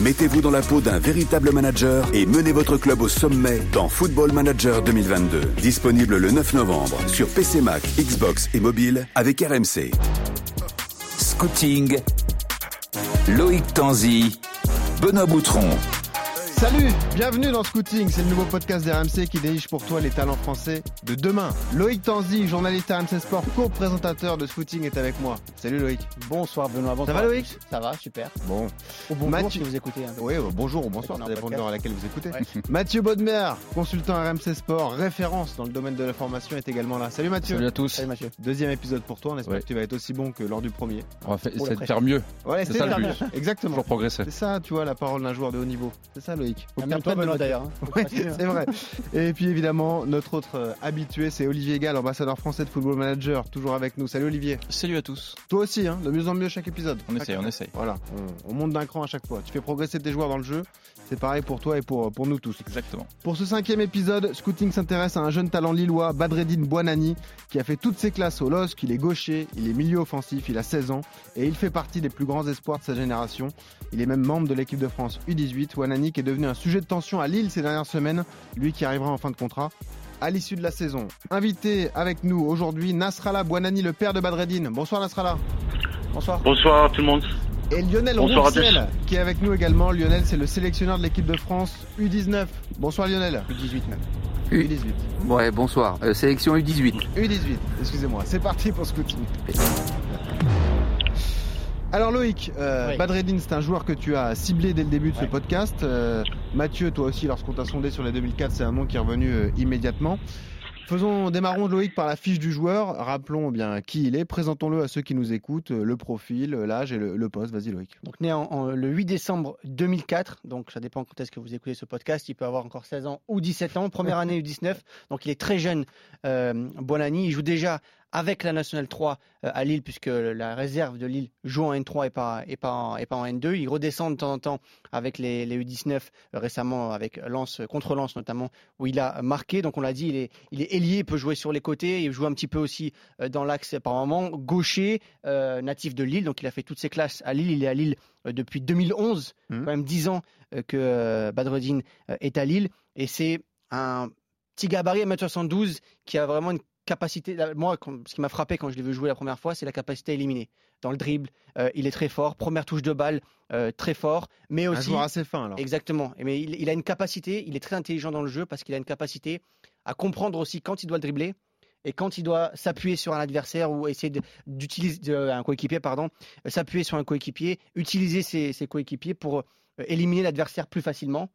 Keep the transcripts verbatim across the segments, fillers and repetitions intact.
Mettez-vous dans la peau d'un véritable manager et menez votre club au sommet dans Football Manager vingt vingt-deux. Disponible le neuf novembre sur P C Mac, Xbox et mobile avec R M C. Scouting, Loïc Tanzi, Benoît Boutron. Salut, bienvenue dans Scouting, c'est le nouveau podcast d'R M C qui déniche pour toi les talents français de demain. Loïc Tanzi, journaliste R M C Sport, co-présentateur de Scouting, est avec moi. Salut Loïc. Bonsoir Benoît. Bonsoir. Ça va Loïc ? Ça va, super. Bon. Au bonjour Mathieu... si vous écoutez. Hein, oui, bonjour ou bonsoir, ça dépend de l'heure à laquelle vous écoutez. Ouais. Mathieu Bodmer, consultant R M C Sport, référence dans le domaine de la formation, est également là. Salut Mathieu. Salut à tous. Salut Mathieu. Deuxième épisode pour toi, on espère ouais. que tu vas être aussi bon que lors du premier. On va faire, essayer de faire mieux. Ouais, c'est, c'est ça le but. Exactement. Toujours progresser. C'est ça, tu vois, la parole d'un joueur de haut niveau. C'est ça Loïc. Toi, Benoît, d'ailleurs. Hein. Ouais, c'est vrai. Et puis évidemment, notre autre euh, habitué, c'est Olivier Gall, ambassadeur français de Football Manager, toujours avec nous. Salut Olivier. Salut à tous. Toi aussi, hein, de mieux en mieux chaque épisode. On chaque essaye, fois. on essaye. Voilà, on, on monte d'un cran à chaque fois. Tu fais progresser tes joueurs dans le jeu, c'est pareil pour toi et pour, pour nous tous. Exactement. Pour ce cinquième épisode, Scouting s'intéresse à un jeune talent lillois, Badredine Bouanani, qui a fait toutes ses classes au L O S C, il est gaucher, il est milieu offensif, il a seize ans et il fait partie des plus grands espoirs de sa génération. Il est même membre de l'équipe de France U dix-huit. Bouanani qui est devenu un sujet de tension à Lille ces dernières semaines, lui qui arrivera en fin de contrat à l'issue de la saison. Invité avec nous aujourd'hui, Nasrallah Bouanani, le père de Badredine. Bonsoir Nasrallah. Bonsoir. Bonsoir tout le monde. Et Lionel Rouxel qui est avec nous également. Lionel, c'est le sélectionneur de l'équipe de France U dix-neuf. Bonsoir Lionel. U dix-huit même. U... U dix-huit. Ouais, bonsoir. Euh, sélection U dix-huit. U dix-huit, excusez-moi. C'est parti pour ce coup de Alors Loïc, euh, oui. Badredine, c'est un joueur que tu as ciblé dès le début de ouais. ce podcast. Euh, Mathieu, toi aussi, lorsqu'on t'a sondé sur les deux mille quatre, c'est un nom qui est revenu euh, immédiatement. Faisons, démarrons Loïc par la fiche du joueur. Rappelons bien qui il est. Présentons-le à ceux qui nous écoutent, le profil, l'âge et le, le poste. Vas-y Loïc. Donc né en, en, le huit décembre deux mille quatre, donc ça dépend quand est-ce que vous écoutez ce podcast. Il peut avoir encore seize ans ou dix-sept ans. Première année U dix-neuf, donc il est très jeune. Euh, Bouanani, il joue déjà avec la Nationale trois à Lille, puisque la réserve de Lille joue en N trois et pas, et pas, en, et pas en N deux. Ils redescendent de temps en temps avec les, les U dix-neuf, récemment avec Lens, contre Lens notamment, où il a marqué. Donc on l'a dit, il est, il est ailier, il peut jouer sur les côtés, il joue un petit peu aussi dans l'axe par moment. Gaucher, euh, natif de Lille, donc il a fait toutes ses classes à Lille. Il est à Lille depuis deux mille onze, mmh. quand même dix ans que Badredine est à Lille. Et c'est un petit gabarit à un mètre soixante-douze qui a vraiment une capacité. Moi, ce qui m'a frappé quand je l'ai vu jouer la première fois, c'est la capacité à éliminer. Dans le dribble, euh, il est très fort. Première touche de balle, euh, très fort. Mais aussi, un joueur assez fin, alors. Exactement. Mais il, il a une capacité, il est très intelligent dans le jeu parce qu'il a une capacité à comprendre aussi quand il doit le dribbler et quand il doit s'appuyer sur un adversaire ou essayer de, d'utiliser de, un coéquipier, pardon, s'appuyer sur un coéquipier, utiliser ses, ses coéquipiers pour éliminer l'adversaire plus facilement.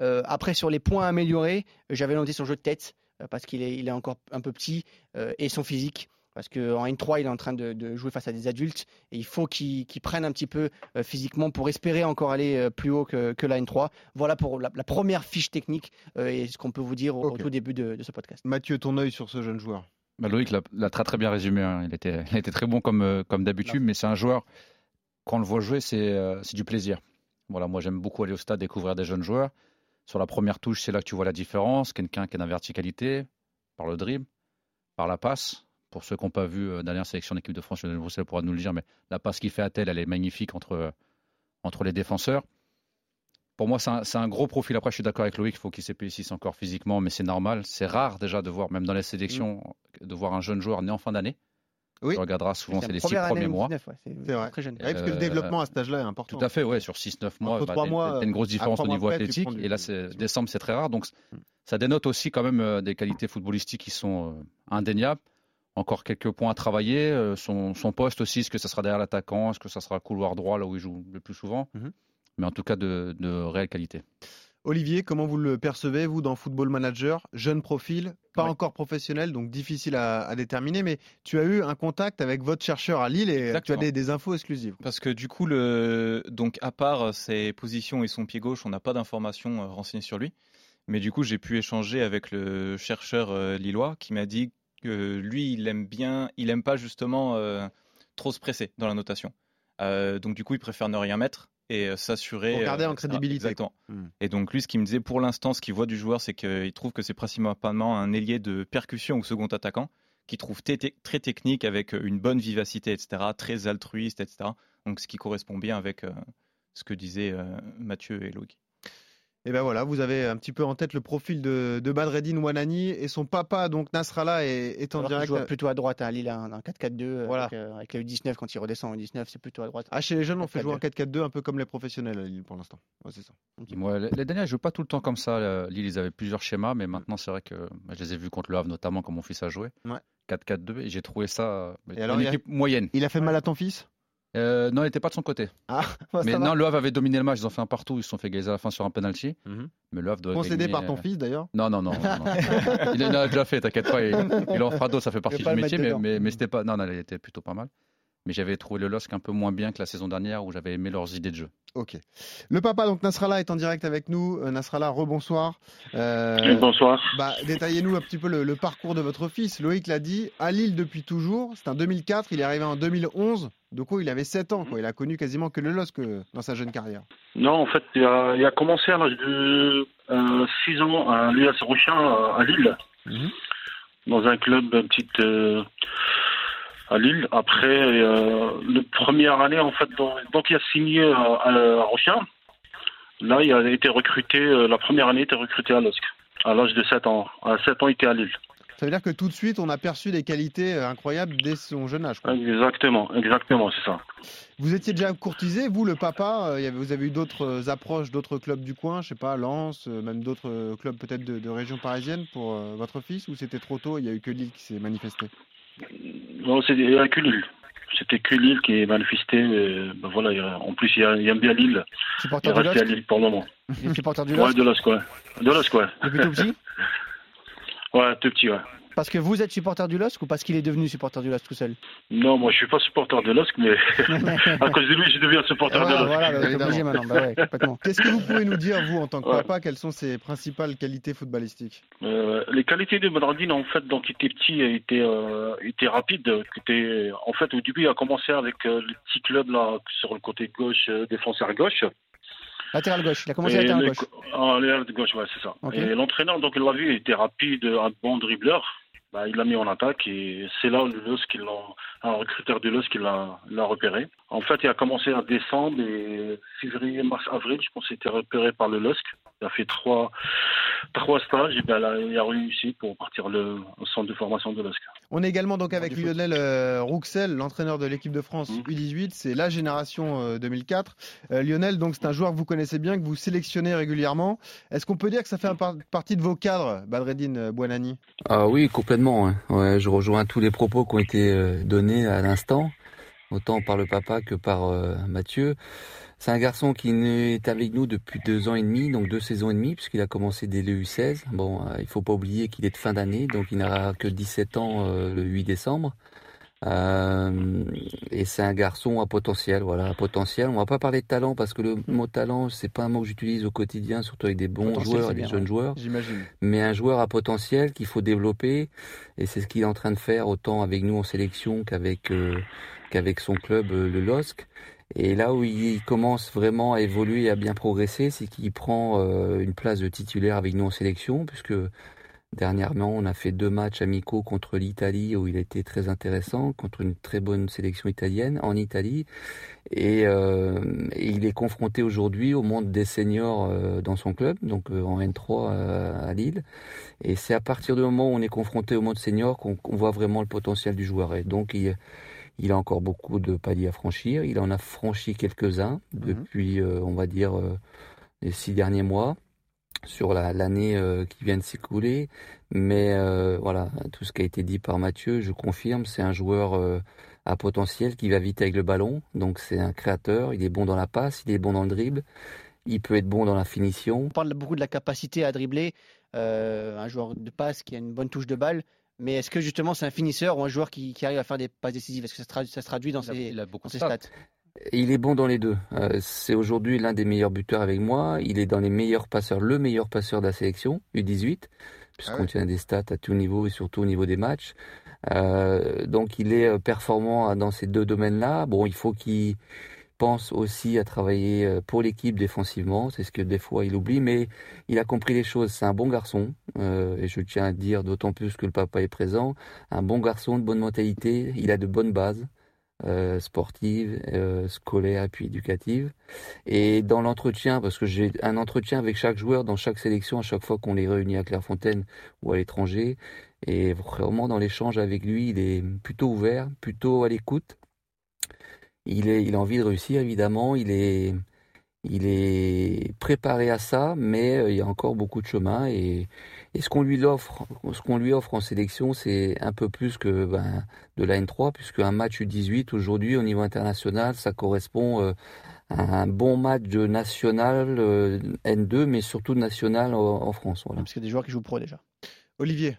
Euh, après, sur les points à améliorer, j'avais noté son jeu de tête, parce qu'il est, il est encore un peu petit, euh, et son physique, parce qu'en N trois, il est en train de, de jouer face à des adultes, et il faut qu'il, qu'il prenne un petit peu euh, physiquement pour espérer encore aller euh, plus haut que, que la N trois. Voilà pour la, la première fiche technique, euh, et ce qu'on peut vous dire au, okay. au tout début de, de ce podcast. Mathieu, ton œil sur ce jeune joueur. bah, Loïc l'a, l'a très, très bien résumé, hein. il, était, il était très bon comme, euh, comme d'habitude, non. mais c'est un joueur, quand on le voit jouer, c'est, euh, c'est du plaisir. Voilà, moi, j'aime beaucoup aller au stade découvrir des jeunes joueurs. Sur la première touche, c'est là que tu vois la différence. Quelqu'un qui est dans la verticalité, par le dribble, par la passe. Pour ceux qui n'ont pas vu la dernière sélection de l'équipe de France, Lionel Rouxel pourra nous le dire, mais la passe qu'il fait à Tel, elle est magnifique entre, entre les défenseurs. Pour moi, c'est un, c'est un gros profil. Après, je suis d'accord avec Loïc, il faut qu'il s'épaississe encore physiquement, mais c'est normal. C'est rare déjà de voir, même dans les sélections, mmh. de voir un jeune joueur né en fin d'année. Oui. Tu regarderas souvent, c'est, c'est les six premiers mois. dix-neuf, ouais, c'est, c'est vrai. Très jeune. Ouais, parce que le développement à cet âge-là est important. Tout à fait, ouais, sur six neuf mois, bah, tu as une grosse différence au niveau athlétique. Et là, c'est, décembre, c'est très rare. Donc, ça dénote aussi quand même euh, des qualités footballistiques qui sont euh, indéniables. Encore quelques points à travailler. Euh, son, son poste aussi, est-ce que ça sera derrière l'attaquant, est-ce que ça sera couloir droit, là où il joue le plus souvent. Mm-hmm. Mais en tout cas, de, de réelle qualité. Olivier, comment vous le percevez, vous, dans Football Manager ? Jeune profil, pas oui. encore professionnel, donc difficile à, à déterminer, mais tu as eu un contact avec votre chercheur à Lille et Exactement. tu as des, des infos exclusives. Parce que du coup, le... donc, à part ses positions et son pied gauche, on n'a pas d'informations euh, renseignées sur lui. Mais du coup, j'ai pu échanger avec le chercheur euh, lillois qui m'a dit que lui, il aime bien, il n'aime pas justement euh, trop se presser dans la notation. Euh, donc du coup, il préfère ne rien mettre. Et s'assurer. Regarder euh, en crédibilité. Exactement. Mmh. Et donc, lui, ce qu'il me disait pour l'instant, ce qu'il voit du joueur, c'est qu'il trouve que c'est principalement un ailier de percussion ou second attaquant, qu'il trouve t- t- très technique, avec une bonne vivacité, et cetera, très altruiste, et cetera. Donc, ce qui correspond bien avec euh, ce que disaient euh, Mathieu et Loïc. Et bien voilà, vous avez un petit peu en tête le profil de, de Badredine Bouanani et son papa, donc Nasrallah, est, est en Alors direct. Il joue plutôt à droite à Lille, un quatre quatre deux, voilà. avec, euh, avec la U dix-neuf quand il redescend en U dix-neuf, c'est plutôt à droite. Ah, chez les jeunes, on fait jouer en quatre quatre deux un peu comme les professionnels à Lille pour l'instant. Ouais, c'est ça. Moi, les dernières, ils ne jouent pas tout le temps comme ça. Lille, ils avaient plusieurs schémas, mais maintenant, c'est vrai que je les ai vus contre le Havre, notamment quand mon fils a joué. Ouais. quatre quatre deux, et j'ai trouvé ça et une alors, équipe il a... moyenne. Il a fait mal à ton fils ? Euh, non, il n'était pas de son côté. Ah, bah, mais non, va. Le Havre avait dominé le match. Ils ont fait un partout. Ils se sont fait gagner à la fin sur un penalty. Mm-hmm. Mais le Havre doit concédé gagner... par ton fils d'ailleurs. Non, non, non. non. Il l'a déjà fait. T'inquiète pas. Il, il en fera d'autres. Ça fait partie du métier. Mais, mais, mais c'était pas. Non, non, il était plutôt pas mal. Mais j'avais trouvé le L O S C un peu moins bien que la saison dernière où j'avais aimé leurs idées de jeu. Ok. Le papa, donc Nasrallah, est en direct avec nous. Euh, Nasrallah, rebonsoir. Euh, Bonsoir. Bah, détaillez-nous un petit peu le, le parcours de votre fils. Loïc l'a dit, à Lille depuis toujours. C'est un deux mille quatre, il est arrivé en deux mille onze. Du coup, il avait sept ans. Quoi. Il a connu quasiment que le L O S C dans sa jeune carrière. Non, en fait, il a, il a commencé à l'âge de euh, six ans à l'U S Rouchin à Lille. Mmh. Dans un club, un petit... Euh... à Lille. Après, euh, la première année, en fait, donc, donc il a signé à, à Rochien. Là, il a été recruté, euh, la première année, il a été recruté à L O S C, à l'âge de sept ans. À sept ans, il était à Lille. Ça veut dire que tout de suite, on a perçu des qualités incroyables dès son jeune âge. Quoi. Exactement, exactement, c'est ça. Vous étiez déjà courtisé, vous, le papa, euh, vous avez eu d'autres approches, d'autres clubs du coin, je sais pas, Lens, euh, même d'autres clubs peut-être de, de région parisienne pour euh, votre fils, ou c'était trop tôt, il n'y a eu que Lille qui s'est manifestée? Non, c'était que Lille. C'était que Lille qui est manifesté. Ben voilà, en plus, il aime bien Lille. Il est resté à Lille pour le moment. Il est supporter du L O S C ? Ouais, de L O S C, ouais. De L O S C, ouais. Depuis tout petit ? Ouais, tout petit, ouais. Parce que vous êtes supporter du L O S C ou parce qu'il est devenu supporter du L O S C tout seul ? Non, moi, je ne suis pas supporter de L O S C, mais à cause de lui, je deviens supporter ouais, de L O S C. Voilà, bah, c'est obligé maintenant. Bah ouais, complètement. Qu'est-ce que vous pouvez nous dire, vous, en tant que ouais. papa, quelles sont ses principales qualités footballistiques ? euh, Les qualités de Badredine, en fait, donc, il était petit, il était, euh, il était rapide. Il était... En fait, au début, il a commencé avec euh, le petit club là, sur le côté gauche, euh, défenseur gauche. Latéral gauche, il a commencé latéral gauche. Ah, latéral gauche, ouais, c'est ça. Okay. Et l'entraîneur, donc, il l'a vu, il était rapide, un bon dribbleur. Bah, il l'a mis en attaque et c'est là où le L O S C, un recruteur du L O S C qui l'a, l'a repéré. En fait, il a commencé en décembre et février, mars, avril, je pense qu'il a été repéré par le L O S C. Il a fait trois, trois stages et ben là, il a réussi pour partir le, au centre de formation de L O S C. On est également donc avec Lionel euh, Rouxel, l'entraîneur de l'équipe de France mmh. U dix-huit. C'est la génération euh, deux mille quatre. Euh, Lionel, donc, c'est un joueur que vous connaissez bien, que vous sélectionnez régulièrement. Est-ce qu'on peut dire que ça fait un par- partie de vos cadres, Badredine Bouanani ? Ah oui, complètement. Ouais, je rejoins tous les propos qui ont été donnés à l'instant, autant par le papa que par euh, Mathieu. C'est un garçon qui est avec nous depuis deux ans et demi, donc deux saisons et demie, puisqu'il a commencé dès le U seize. Bon, euh, il ne faut pas oublier qu'il est de fin d'année, donc il n'aura que dix-sept ans euh, le huit décembre. Euh, et c'est un garçon à potentiel, voilà, à potentiel. On ne va pas parler de talent parce que le mot talent, c'est pas un mot que j'utilise au quotidien, surtout avec des bons potentiel, joueurs et des bien, jeunes joueurs. J'imagine. Mais un joueur à potentiel qu'il faut développer, et c'est ce qu'il est en train de faire autant avec nous en sélection qu'avec euh, qu'avec son club, euh, le L O S C. Et là où il commence vraiment à évoluer et à bien progresser, c'est qu'il prend euh, une place de titulaire avec nous en sélection, puisque dernièrement, on a fait deux matchs amicaux contre l'Italie où il a été très intéressant, contre une très bonne sélection italienne en Italie. Et, euh, et il est confronté aujourd'hui au monde des seniors euh, dans son club, donc euh, en N trois euh, à Lille. Et c'est à partir du moment où on est confronté au monde senior qu'on, qu'on voit vraiment le potentiel du joueur. Et donc, il, il a encore beaucoup de paliers à franchir. Il en a franchi quelques-uns depuis, mmh. euh, on va dire, euh, les six derniers mois. Sur la, l'année euh, qui vient de s'écouler, mais euh, voilà, tout ce qui a été dit par Mathieu, je confirme, c'est un joueur euh, à potentiel qui va vite avec le ballon, donc c'est un créateur, il est bon dans la passe, il est bon dans le dribble, il peut être bon dans la finition. On parle beaucoup de la capacité à dribbler, euh, un joueur de passe qui a une bonne touche de balle, mais est-ce que justement c'est un finisseur ou un joueur qui, qui arrive à faire des passes décisives ? Est-ce que ça se traduit, ça se traduit dans ses, dans ses stats ? Il est bon dans les deux. Euh, c'est aujourd'hui l'un des meilleurs buteurs avec moi. Il est dans les meilleurs passeurs, le meilleur passeur de la sélection, U dix-huit, puisqu'on ah ouais. tient des stats à tout niveau et surtout au niveau des matchs. Euh, donc il est performant dans ces deux domaines-là. Bon, il faut qu'il pense aussi à travailler pour l'équipe défensivement. C'est ce que des fois il oublie, mais il a compris les choses. C'est un bon garçon, euh, et je tiens à dire d'autant plus que le papa est présent. Un bon garçon de bonne mentalité, il a de bonnes bases. euh, sportive, euh, scolaire puis éducative. Et dans l'entretien, parce que j'ai un entretien avec chaque joueur dans chaque sélection à chaque fois qu'on les réunit à Clairefontaine ou à l'étranger, et vraiment dans l'échange avec lui, il est plutôt ouvert, plutôt à l'écoute. Il est, il a envie de réussir évidemment, il est, il est préparé à ça, mais il y a encore beaucoup de chemin. Et, et ce qu'on lui offre, ce qu'on lui offre en sélection, c'est un peu plus que ben, de la N trois, puisque un match U dix-huit aujourd'hui au niveau international, ça correspond euh, un bon match de national euh, N deux, mais surtout national en, en France. Voilà. Parce qu'il y a des joueurs qui jouent pro déjà. Olivier.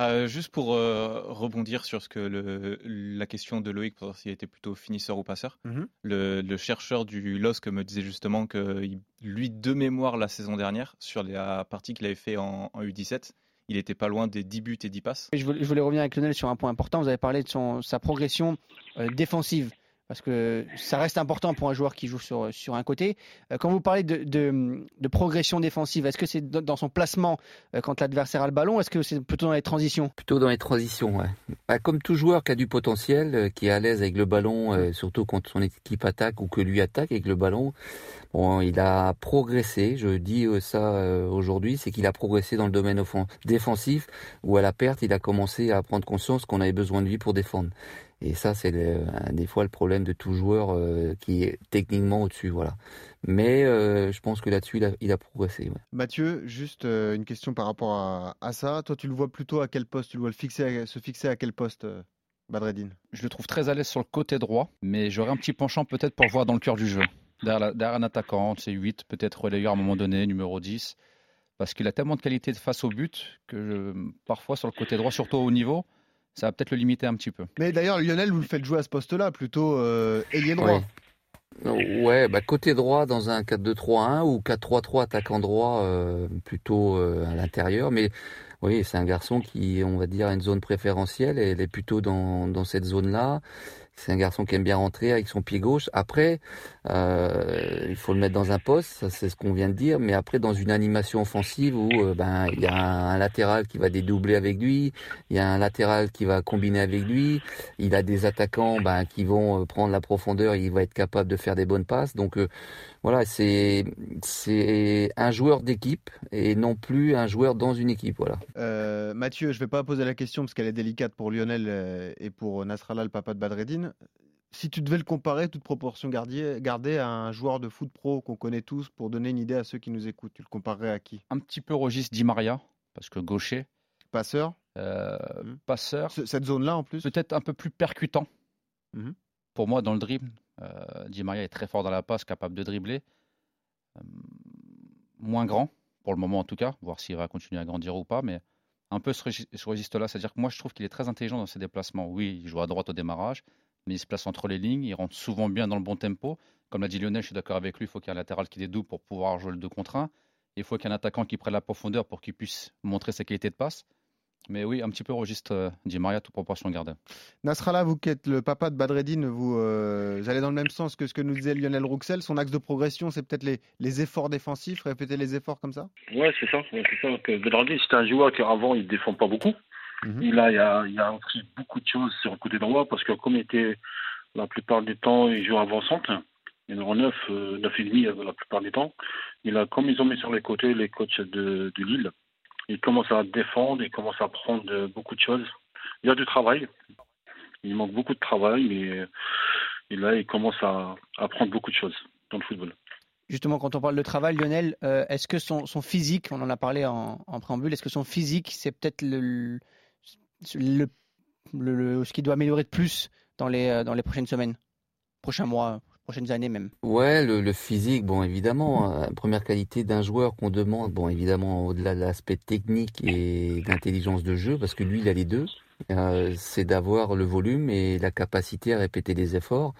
Euh, juste pour euh, rebondir sur ce que le, la question de Loïc, pour savoir s'il était plutôt finisseur ou passeur, mm-hmm. le, le chercheur du L O S C me disait justement que lui, de mémoire, la saison dernière, sur la partie qu'il avait fait en, en U dix-sept, il n'était pas loin des dix buts et dix passes. Je voulais, je voulais revenir avec Lionel sur un point important. Vous avez parlé de son, sa progression euh, défensive, parce que ça reste important pour un joueur qui joue sur, sur un côté. Quand vous parlez de, de, de progression défensive, est-ce que c'est dans son placement quand l'adversaire a le ballon, est-ce que c'est plutôt dans les transitions ? Plutôt dans les transitions, ouais. Comme tout joueur qui a du potentiel, qui est à l'aise avec le ballon, surtout quand son équipe attaque ou que lui attaque avec le ballon, bon, il a progressé, je dis ça aujourd'hui, c'est qu'il a progressé dans le domaine défensif, où à la perte, il a commencé à prendre conscience qu'on avait besoin de lui pour défendre. Et ça, c'est le, des fois le problème de tout joueur euh, qui est techniquement au-dessus. Voilà. Mais euh, je pense que là-dessus, il a, il a progressé. Ouais. Mathieu, juste euh, une question par rapport à, à ça. Toi, tu le vois plutôt à quel poste ? Tu le vois le fixer, se fixer à quel poste, euh, Badredine ? Je le trouve très à l'aise sur le côté droit, mais j'aurais un petit penchant peut-être pour voir dans le cœur du jeu. Derrière, la, derrière un attaquant, c'est huit, peut-être relayeur à un moment donné, numéro dix. Parce qu'il a tellement de qualité face au but que je, parfois, sur le côté droit, surtout au haut niveau, ça va peut-être le limiter un petit peu. Mais d'ailleurs, Lionel, vous le faites jouer à ce poste-là, plutôt euh, ailier droit. Ouais, ouais bah, côté droit dans un quatre deux trois un ou quatre trois trois attaquant droit, euh, plutôt euh, à l'intérieur. Mais oui, c'est un garçon qui, on va dire, a une zone préférentielle et elle est plutôt dans, dans cette zone-là. C'est un garçon qui aime bien rentrer avec son pied gauche. Après, euh, il faut le mettre dans un poste, ça, c'est ce qu'on vient de dire. Mais après, dans une animation offensive où euh, ben il y a un latéral qui va dédoubler avec lui, il y a un latéral qui va combiner avec lui, il a des attaquants ben, qui vont prendre la profondeur, et il va être capable de faire des bonnes passes. Donc euh, voilà, c'est c'est un joueur d'équipe et non plus un joueur dans une équipe. Voilà. Euh, Mathieu, je vais pas poser la question parce qu'elle est délicate pour Lionel et pour Nasrallah, le papa de Badredine. Si tu devais le comparer, toute proportion gardée, gardée à un joueur de foot pro qu'on connaît tous, pour donner une idée à ceux qui nous écoutent, tu le comparerais à qui ? Un petit peu Rogis Di María, parce que gaucher. Passeur euh, mmh. Passeur. C- cette zone-là en plus. Peut-être un peu plus percutant. Mmh. Pour moi, dans le dribble, euh, Di María est très fort dans la passe, capable de dribbler. Euh, moins grand, pour le moment en tout cas, voir s'il va continuer à grandir ou pas, mais un peu ce, rég- ce registre-là. C'est-à-dire que moi, je trouve qu'il est très intelligent dans ses déplacements. Oui, il joue à droite au démarrage, mais il se place entre les lignes, il rentre souvent bien dans le bon tempo. Comme l'a dit Lionel, je suis d'accord avec lui, il faut qu'il y ait un latéral qui dédouble pour pouvoir jouer le deux contre un. Il faut qu'il y ait un attaquant qui prenne la profondeur pour qu'il puisse montrer ses qualités de passe. Mais oui, un petit peu registre euh, Di María, toute proportion gardée. Nasrallah, vous qui êtes le papa de Badredine, vous, euh, vous allez dans le même sens que ce que nous disait Lionel Rouxel. Son axe de progression, c'est peut-être les, les efforts défensifs, répéter les efforts comme ça ? Oui, c'est ça. C'est ça que Badredine, c'est un joueur qui avant, il ne défend pas beaucoup. Mmh. Et là, il a, il a aussi beaucoup de choses sur le côté droit parce que comme il était la plupart du temps, il joue avant centre, il est en neuf, euh, neuf et demi la plupart du temps. Il a, comme ils ont mis sur les côtés les coachs de, de Lille, il commence à défendre, il commence à prendre beaucoup de choses. Il y a du travail, il manque beaucoup de travail, mais et là, il commence à, à prendre beaucoup de choses dans le football. Justement, quand on parle de travail, Lionel, euh, est-ce que son, son physique, on en a parlé en, en préambule, est-ce que son physique, c'est peut-être le Le, le, le, ce qu'il doit améliorer de plus dans les, dans les prochaines semaines, prochains mois, prochaines années même. Ouais, le, le physique, bon évidemment, première qualité d'un joueur qu'on demande, bon évidemment au-delà de l'aspect technique et d'intelligence de jeu, parce que lui il a les deux, euh, c'est d'avoir le volume et la capacité à répéter des efforts.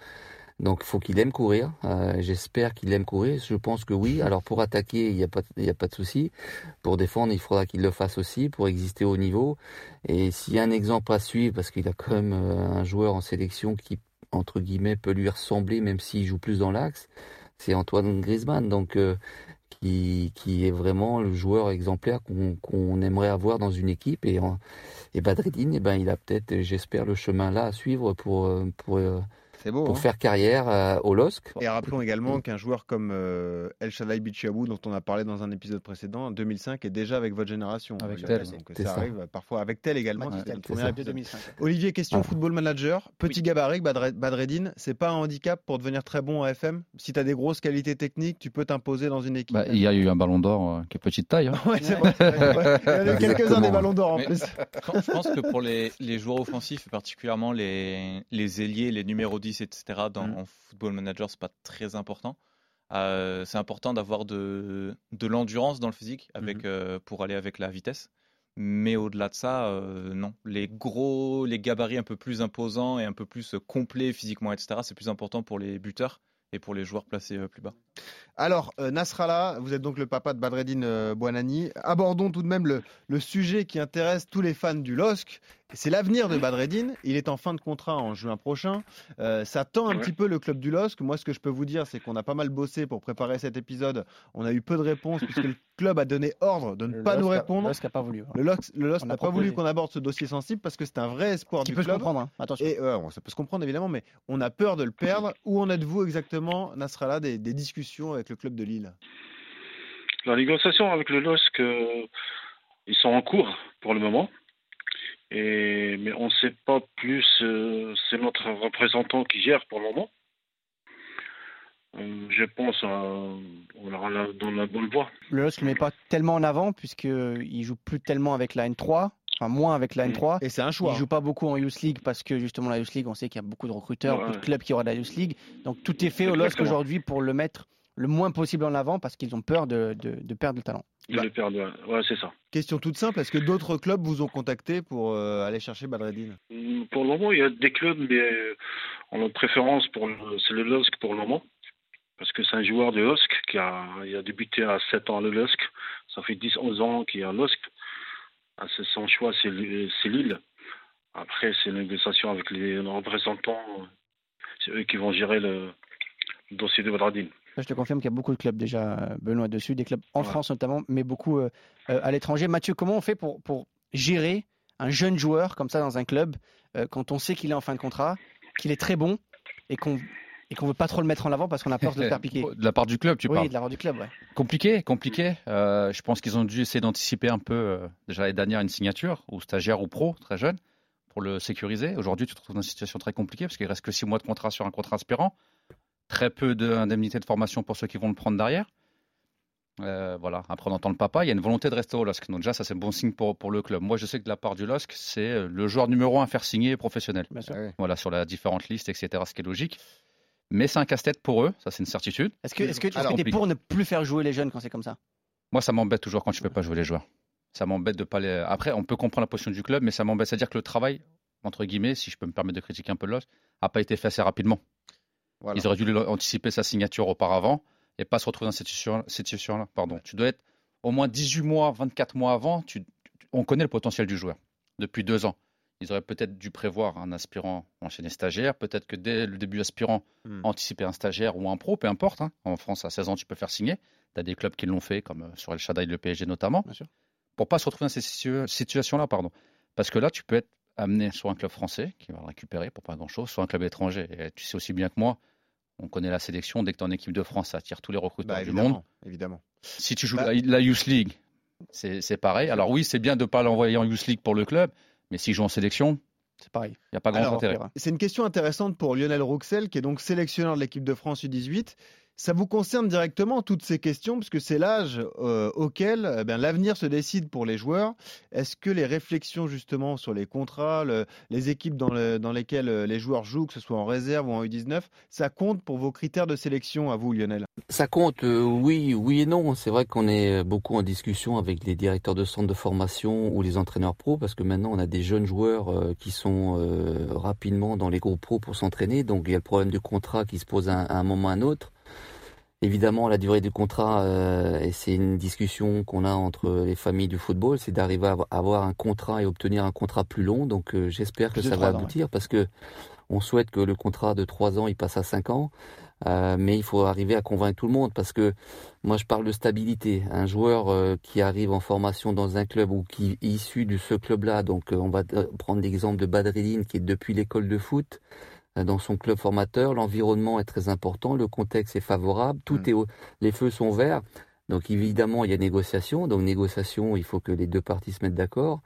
Donc il faut qu'il aime courir, euh, j'espère qu'il aime courir, je pense que oui. Alors pour attaquer, il n'y a pas il n'y a pas de souci. Pour défendre, il faudra qu'il le fasse aussi pour exister au niveau. Et s'il y a un exemple à suivre, parce qu'il a quand même un joueur en sélection qui, entre guillemets, peut lui ressembler, même s'il joue plus dans l'axe, c'est Antoine Griezmann. Donc euh, qui, qui est vraiment le joueur exemplaire qu'on, qu'on aimerait avoir dans une équipe. Et, et Badredine, et ben, il a peut-être, j'espère, le chemin là à suivre pour, pour, C'est beau, pour hein. faire carrière euh, au L O S C. Et rappelons également qu'un joueur comme euh, El Chadaille Bitshiabu, dont on a parlé dans un épisode précédent, en deux mille cinq, est déjà avec votre génération. Avec euh, tel. Donc ça, ça arrive parfois avec tel également. Ah, c'était le premier épisode deux mille cinq. Olivier, question ah. Football Manager. Petit oui. gabarit, Badredine, c'est pas un handicap pour devenir très bon à F M? Si tu as des grosses qualités techniques, tu peux t'imposer dans une équipe. Bah, il y a eu un ballon d'or euh, qui est petite taille. Hein. ouais, c'est vrai, c'est vrai. Il y en a quelques-uns des ballons d'or en Mais, plus. Je pense que pour les, les joueurs offensifs, particulièrement les, les ailiers, les numéros dix, et cetera. Dans mmh. en Football Manager, c'est pas très important. Euh, c'est important d'avoir de de l'endurance dans le physique avec mmh. euh, pour aller avec la vitesse. Mais au-delà de ça, euh, non. Les gros, les gabarits un peu plus imposants et un peu plus complets physiquement, et cetera. C'est plus important pour les buteurs et pour les joueurs placés euh, plus bas. Alors, euh, Nasrallah, vous êtes donc le papa de Badredine euh, Bouanani. Abordons tout de même le, le sujet qui intéresse tous les fans du L O S C. C'est l'avenir de Badredine. Il est en fin de contrat en juin prochain. Euh, ça tend un petit peu le club du L O S C. Moi, ce que je peux vous dire, c'est qu'on a pas mal bossé pour préparer cet épisode. On a eu peu de réponses puisque le club a donné ordre de ne le pas nous répondre. A, le L O S C n'a pas voulu. Le L O S C, le L O S C n'a pas voulu qu'on aborde ce dossier sensible parce que c'est un vrai espoir du club. Qui peut se comprendre. Hein. Attention. Et, euh, ça peut se comprendre, évidemment, mais on a peur de le perdre. Où en êtes-vous exactement, Nasrallah, des, des discussions avec le club de Lille? Alors, les négociations avec le L O S C, euh, ils sont en cours pour le moment. Et, mais on ne sait pas plus, euh, c'est notre représentant qui gère pour le moment. Euh, je pense qu'on aura la, dans la bonne voie. Le L O S C ne met pas tellement en avant puisqu'il ne joue plus tellement avec la N trois, enfin moins avec la N trois. Et c'est un choix. Il ne joue pas beaucoup en Youth League parce que justement la Youth League, on sait qu'il y a beaucoup de recruteurs, ouais, beaucoup de clubs qui auront la Youth League. Donc tout est fait Exactement. au L O S C aujourd'hui pour le mettre le moins possible en avant parce qu'ils ont peur de, de, de perdre le talent. Il bah. le perd, ouais, c'est ça. Question toute simple, est-ce que d'autres clubs vous ont contacté pour euh, aller chercher Badredine? Pour le moment, il y a des clubs, mais on a préférence pour le, c'est le L O S C pour le moment, parce que c'est un joueur de L O S C qui a, il a débuté à sept ans le L O S C, ça fait dix onze ans qu'il est à L O S C. Ah, c'est son choix, c'est, c'est Lille. Après, c'est une négociation avec les représentants, c'est eux qui vont gérer le dossier de Badredine. Je te confirme qu'il y a beaucoup de clubs déjà, Benoît, dessus, des clubs en ouais. France notamment, mais beaucoup euh, euh, à l'étranger. Mathieu, comment on fait pour, pour gérer un jeune joueur comme ça dans un club euh, quand on sait qu'il est en fin de contrat, qu'il est très bon et qu'on et qu'on veut pas trop le mettre en avant parce qu'on a peur de le faire piquer? De la part du club, tu oui, parles. Oui, de la part du club, ouais. Compliqué, compliqué. Euh, je pense qu'ils ont dû essayer d'anticiper un peu, euh, déjà l'année dernière, une signature, ou stagiaire ou pro, très jeune, pour le sécuriser. Aujourd'hui, tu te trouves dans une situation très compliquée parce qu'il reste que six mois de contrat sur un contrat aspirant. Très peu d'indemnités de formation pour ceux qui vont le prendre derrière. Euh, voilà. Après, on entend le papa. Il y a une volonté de rester au L O S C. Donc déjà, ça, c'est un bon signe pour, pour le club. Moi, je sais que de la part du L O S C, c'est le joueur numéro un à faire signer professionnel. Voilà, sur la différentes listes, et cetera, ce qui est logique. Mais c'est un casse-tête pour eux. Ça, c'est une certitude. Est-ce que, est-ce que, est-ce que t'es pour ne plus faire jouer les jeunes quand c'est comme ça? Moi, ça m'embête toujours quand je ne fais pas jouer les joueurs. Ça m'embête de pas les... Après, on peut comprendre la position du club, mais ça m'embête. C'est-à-dire que le travail, entre guillemets, si je peux me permettre de critiquer un peu le L O S C, n'a pas été fait assez rapidement. Voilà. Ils auraient dû anticiper sa signature auparavant et pas se retrouver dans cette situation-là. Pardon. Tu dois être au moins dix-huit mois, vingt-quatre mois avant. Tu, tu, on connaît le potentiel du joueur depuis deux ans. Ils auraient peut-être dû prévoir un aspirant enchaîné stagiaire. Peut-être que dès le début aspirant, mmh. anticiper un stagiaire ou un pro, peu importe. Hein. En France, à seize ans, tu peux faire signer. Tu as des clubs qui l'ont fait, comme sur El Chadaille, le P S G notamment. Bien sûr. Pour ne pas se retrouver dans cette situ- situation-là. Pardon. Parce que là, tu peux être amené soit un club français qui va le récupérer pour pas grand-chose, soit un club étranger. Et tu sais aussi bien que moi, on connaît la sélection. Dès que tu es en équipe de France, ça attire tous les recruteurs bah, du monde. Évidemment. Si tu joues bah, la, la Youth League, c'est, c'est pareil. Alors oui, c'est bien de ne pas l'envoyer en Youth League pour le club, mais s'il joue en sélection, c'est pareil. Il n'y a pas grand Alors, intérêt. C'est une question intéressante pour Lionel Rouxel, qui est donc sélectionneur de l'équipe de France U dix-huit. Ça vous concerne directement, toutes ces questions, puisque c'est l'âge euh, auquel euh, ben, l'avenir se décide pour les joueurs. Est-ce que les réflexions justement sur les contrats, le, les équipes dans, le, dans lesquelles les joueurs jouent, que ce soit en réserve ou en U dix-neuf, ça compte pour vos critères de sélection à vous, Lionel? Ça compte, euh, oui, oui et non. C'est vrai qu'on est beaucoup en discussion avec les directeurs de centres de formation ou les entraîneurs pro, parce que maintenant on a des jeunes joueurs euh, qui sont euh, rapidement dans les groupes pro pour s'entraîner. Donc il y a le problème du contrat qui se pose à, à un moment ou à un autre. Évidemment, la durée du contrat, euh, et c'est une discussion qu'on a entre les familles du football, c'est d'arriver à avoir un contrat et obtenir un contrat plus long. Donc euh, j'espère que ça va aboutir, parce que on souhaite que le contrat de trois ans, il passe à cinq ans. Euh, mais il faut arriver à convaincre tout le monde, parce que moi je parle de stabilité. Un joueur euh, qui arrive en formation dans un club ou qui est issu de ce club-là, donc euh, on va prendre l'exemple de Badredine qui est depuis l'école de foot, euh, dans son club formateur, l'environnement est très important, le contexte est favorable, tout mmh. est au... les feux sont verts. Donc évidemment il y a négociation, donc négociation il faut que les deux parties se mettent d'accord.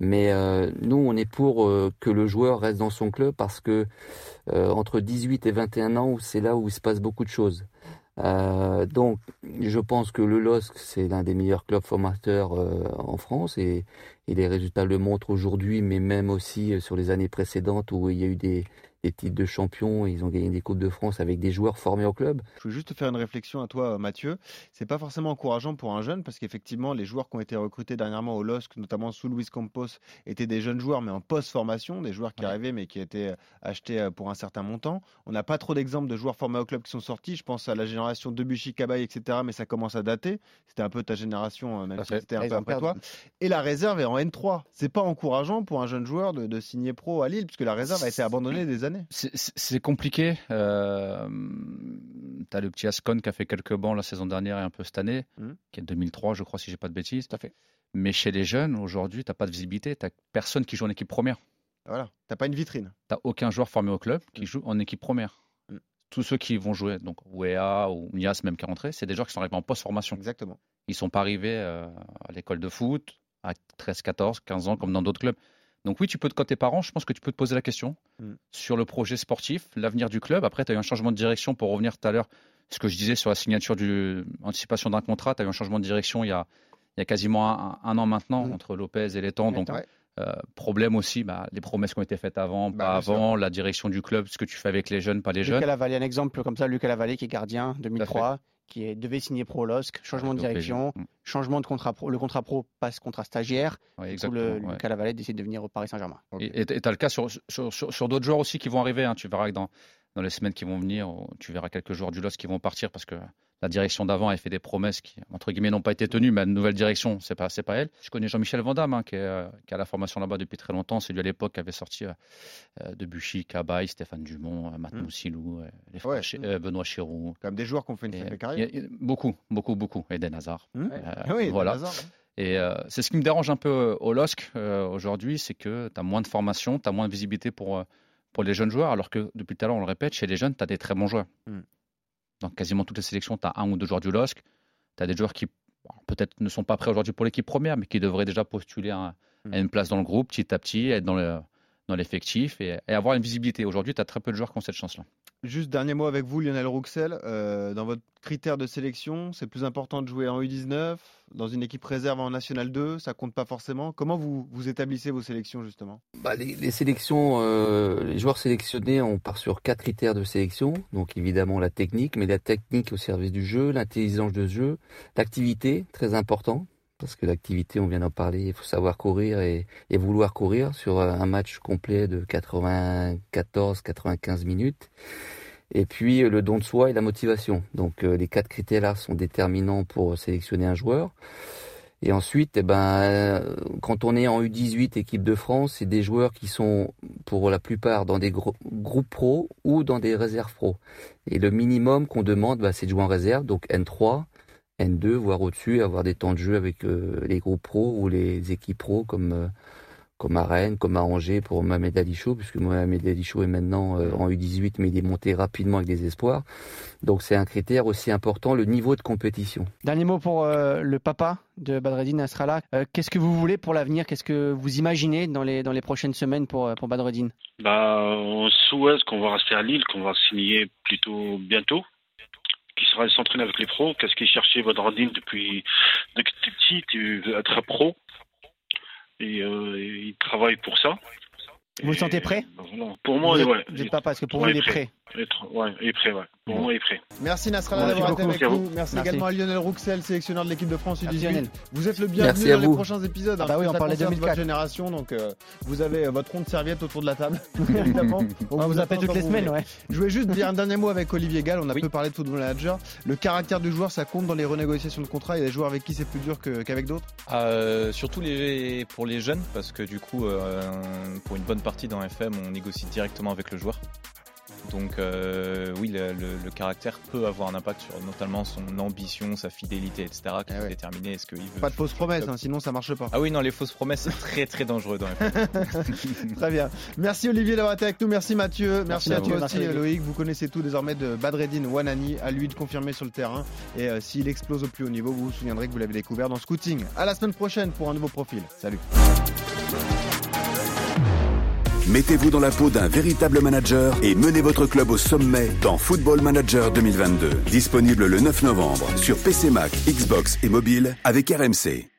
Mais euh, nous, on est pour euh, que le joueur reste dans son club, parce que euh, entre dix-huit et vingt et un ans, c'est là où il se passe beaucoup de choses. Euh, donc, je pense que le L O S C, c'est l'un des meilleurs clubs formateurs euh, en France, et, et les résultats le montrent aujourd'hui, mais même aussi sur les années précédentes où il y a eu des, des titres de champion, ils ont gagné des Coupes de France avec des joueurs formés au club. Je veux juste te faire une réflexion à toi, Mathieu. C'est pas forcément encourageant pour un jeune, parce qu'effectivement, les joueurs qui ont été recrutés dernièrement au L O S C, notamment sous Luis Campos, étaient des jeunes joueurs, mais en post-formation, des joueurs qui ouais. arrivaient, mais qui étaient achetés pour un certain montant. On n'a pas trop d'exemples de joueurs formés au club qui sont sortis. Je pense à la génération Debuchy, Cabaye, et cetera, mais ça commence à dater. C'était un peu ta génération, même si c'était un peu après toi. Et la réserve est en N trois. C'est pas encourageant pour un jeune joueur de, de signer pro à Lille, puisque la réserve a été abandonnée des années. C'est, c'est compliqué. Euh, tu as le petit Ascon qui a fait quelques bancs la saison dernière et un peu cette année, mmh. qui est deux mille trois, je crois, si je n'ai pas de bêtises. Tout à fait. Mais chez les jeunes, aujourd'hui, tu n'as pas de visibilité. Tu n'as personne qui joue en équipe première. Voilà. Tu n'as pas une vitrine. Tu n'as aucun joueur formé au club qui mmh. joue en équipe première. Mmh. Tous ceux qui vont jouer, donc Ouéa ou Nias même qui est rentré, c'est des joueurs qui sont arrivés en post-formation. Exactement. Ils ne sont pas arrivés euh, à l'école de foot à treize, quatorze, quinze ans comme dans d'autres clubs. Donc oui, tu peux, quand t'es parent, je pense que tu peux te poser la question mm. sur le projet sportif, l'avenir du club. Après, tu as eu un changement de direction, pour revenir tout à l'heure, ce que je disais sur la signature du anticipation d'un contrat, tu as eu un changement de direction il y a, il y a quasiment un, un an maintenant, mm. entre Lopez et Létang. Donc ouais. euh, problème aussi, bah, les promesses qui ont été faites avant, bah, pas avant, sûr. La direction du club, ce que tu fais avec les jeunes, pas les Lucas jeunes. Lucas Lavallée, un exemple comme ça, Lucas Lavallée qui est gardien, deux mille trois, qui est, devait signer pro L O S C, changement ah, de direction, mm. changement de contrat pro, le contrat pro passe contrat stagiaire, ouais, où le, ouais. Lucas Lavallée décide de venir au Paris Saint-Germain. Okay. Et tu as le cas sur, sur, sur, sur d'autres joueurs aussi qui vont arriver, hein. Tu verras que dans, dans les semaines qui vont venir, tu verras quelques joueurs du L O S C qui vont partir, parce que la direction d'avant a fait des promesses qui, entre guillemets, n'ont pas été tenues, mais la nouvelle direction, c'est pas, c'est pas elle. Je connais Jean-Michel Van Damme, hein, qui, est, euh, qui a la formation là-bas depuis très longtemps, c'est lui à l'époque qui avait sorti euh, Debuchy, Cabaye, Stéphane Dumont, euh, maintenant Moussilou, euh, les frères, ouais. euh, Benoît Chirou. Comme des joueurs qui ont fait une sacrée carrière. Y a, y a, beaucoup, beaucoup, beaucoup. Et Eden Hazard. Mmh. Euh, oui, voilà. Eden Hazard, hein. Et euh, c'est ce qui me dérange un peu au L O S C euh, aujourd'hui, c'est que tu as moins de formation, tu as moins de visibilité pour, euh, pour les jeunes joueurs, alors que depuis tout à l'heure, on le répète, chez les jeunes, tu as des très bons joueurs. Mmh. Dans quasiment toutes les sélections, tu as un ou deux joueurs du L O S C. Tu as des joueurs qui peut-être ne sont pas prêts aujourd'hui pour l'équipe première, mais qui devraient déjà postuler à, à une place dans le groupe, petit à petit, être dans, le, dans l'effectif et, et avoir une visibilité. Aujourd'hui, tu as très peu de joueurs qui ont cette chance-là. Juste dernier mot avec vous, Lionel Rouxel. Euh, dans votre critère de sélection, c'est plus important de jouer en U dix-neuf, dans une équipe réserve en National deux, ça compte pas forcément. Comment vous, vous établissez vos sélections, justement ? Bah, les, les sélections, euh, les joueurs sélectionnés, on part sur quatre critères de sélection. Donc évidemment la technique, mais la technique au service du jeu, l'intelligence de jeu, l'activité, très important, parce que l'activité, on vient d'en parler, il faut savoir courir et, et vouloir courir sur un match complet de quatre-vingt-quatorze à quatre-vingt-quinze minutes. Et puis le don de soi et la motivation. Donc euh, les quatre critères-là sont déterminants pour sélectionner un joueur. Et ensuite, eh ben, quand on est en U dix-huit équipe de France, c'est des joueurs qui sont pour la plupart dans des gro- groupes pro ou dans des réserves pro. Et le minimum qu'on demande, bah, c'est de jouer en réserve, donc N trois, N deux, voire au-dessus, avoir des temps de jeu avec euh, les groupes pro ou les équipes pro comme... Euh, comme à Rennes, comme à Angers pour Mohamed Ali Cho, puisque Mohamed Ali Cho est maintenant en U dix-huit, mais il est monté rapidement avec des espoirs. Donc c'est un critère aussi important, le niveau de compétition. Dernier mot pour euh, le papa de Badredine, Nasrallah. Euh, qu'est-ce que vous voulez pour l'avenir ? Qu'est-ce que vous imaginez dans les, dans les prochaines semaines pour, pour Badredine ? Bah, on souhaite qu'on va rester à Lille, qu'on va signer plutôt bientôt, qu'il sera s'entraîner avec les pros. Qu'est-ce qu'il cherchait Badredine depuis que tu es petit, tu veux être pro ? Et euh, il travaille pour ça. Vous et, le sentez prêt ? Voilà. Pour moi, vous êtes, ouais. Vous n'êtes pas parce que pour vous, il est prêt. Il est prêt, ouais. Il est prêt, ouais. Pour moi, il est prêt. Merci Nasrallah d'avoir été avec nous. Merci, Merci également à Lionel Rouxel, sélectionneur de l'équipe de France U dix-huit. Vous êtes le bienvenu dans les prochains épisodes. Ah bah oui, on parlait de votre génération, donc euh, vous avez votre ronde serviette autour de la table. Évidemment. On ah, vous, vous appelle toutes les semaines, ouais. Je voulais juste dire un dernier mot avec Olivier Gall. On a oui. peu parlé de Football Manager. Le caractère du joueur, ça compte dans les renégociations de contrat. Il y a des joueurs avec qui c'est plus dur que, qu'avec d'autres. Euh, surtout les, pour les jeunes, parce que du coup, euh, pour une bonne partie dans F M, on négocie directement avec le joueur. Donc euh, oui, le, le, le caractère peut avoir un impact sur notamment son ambition, sa fidélité, et cetera. Qui peut déterminer est-ce qu'il veut. Pas de fausses promesses, hein, sinon ça marche pas. Ah oui, non, les fausses promesses, c'est très très dangereux dans les Très bien. Merci Olivier d'avoir été avec nous. Merci Mathieu. Merci, merci à toi aussi merci. Loïc. Vous connaissez tout désormais de Badredine Bouanani. À lui de confirmer sur le terrain. Et euh, s'il explose au plus haut niveau, vous vous souviendrez que vous l'avez découvert dans Scouting. À la semaine prochaine pour un nouveau profil. Salut. Mettez-vous dans la peau d'un véritable manager et menez votre club au sommet dans Football Manager vingt vingt-deux. Disponible le neuf novembre sur P C Mac, Xbox et mobile avec R M C.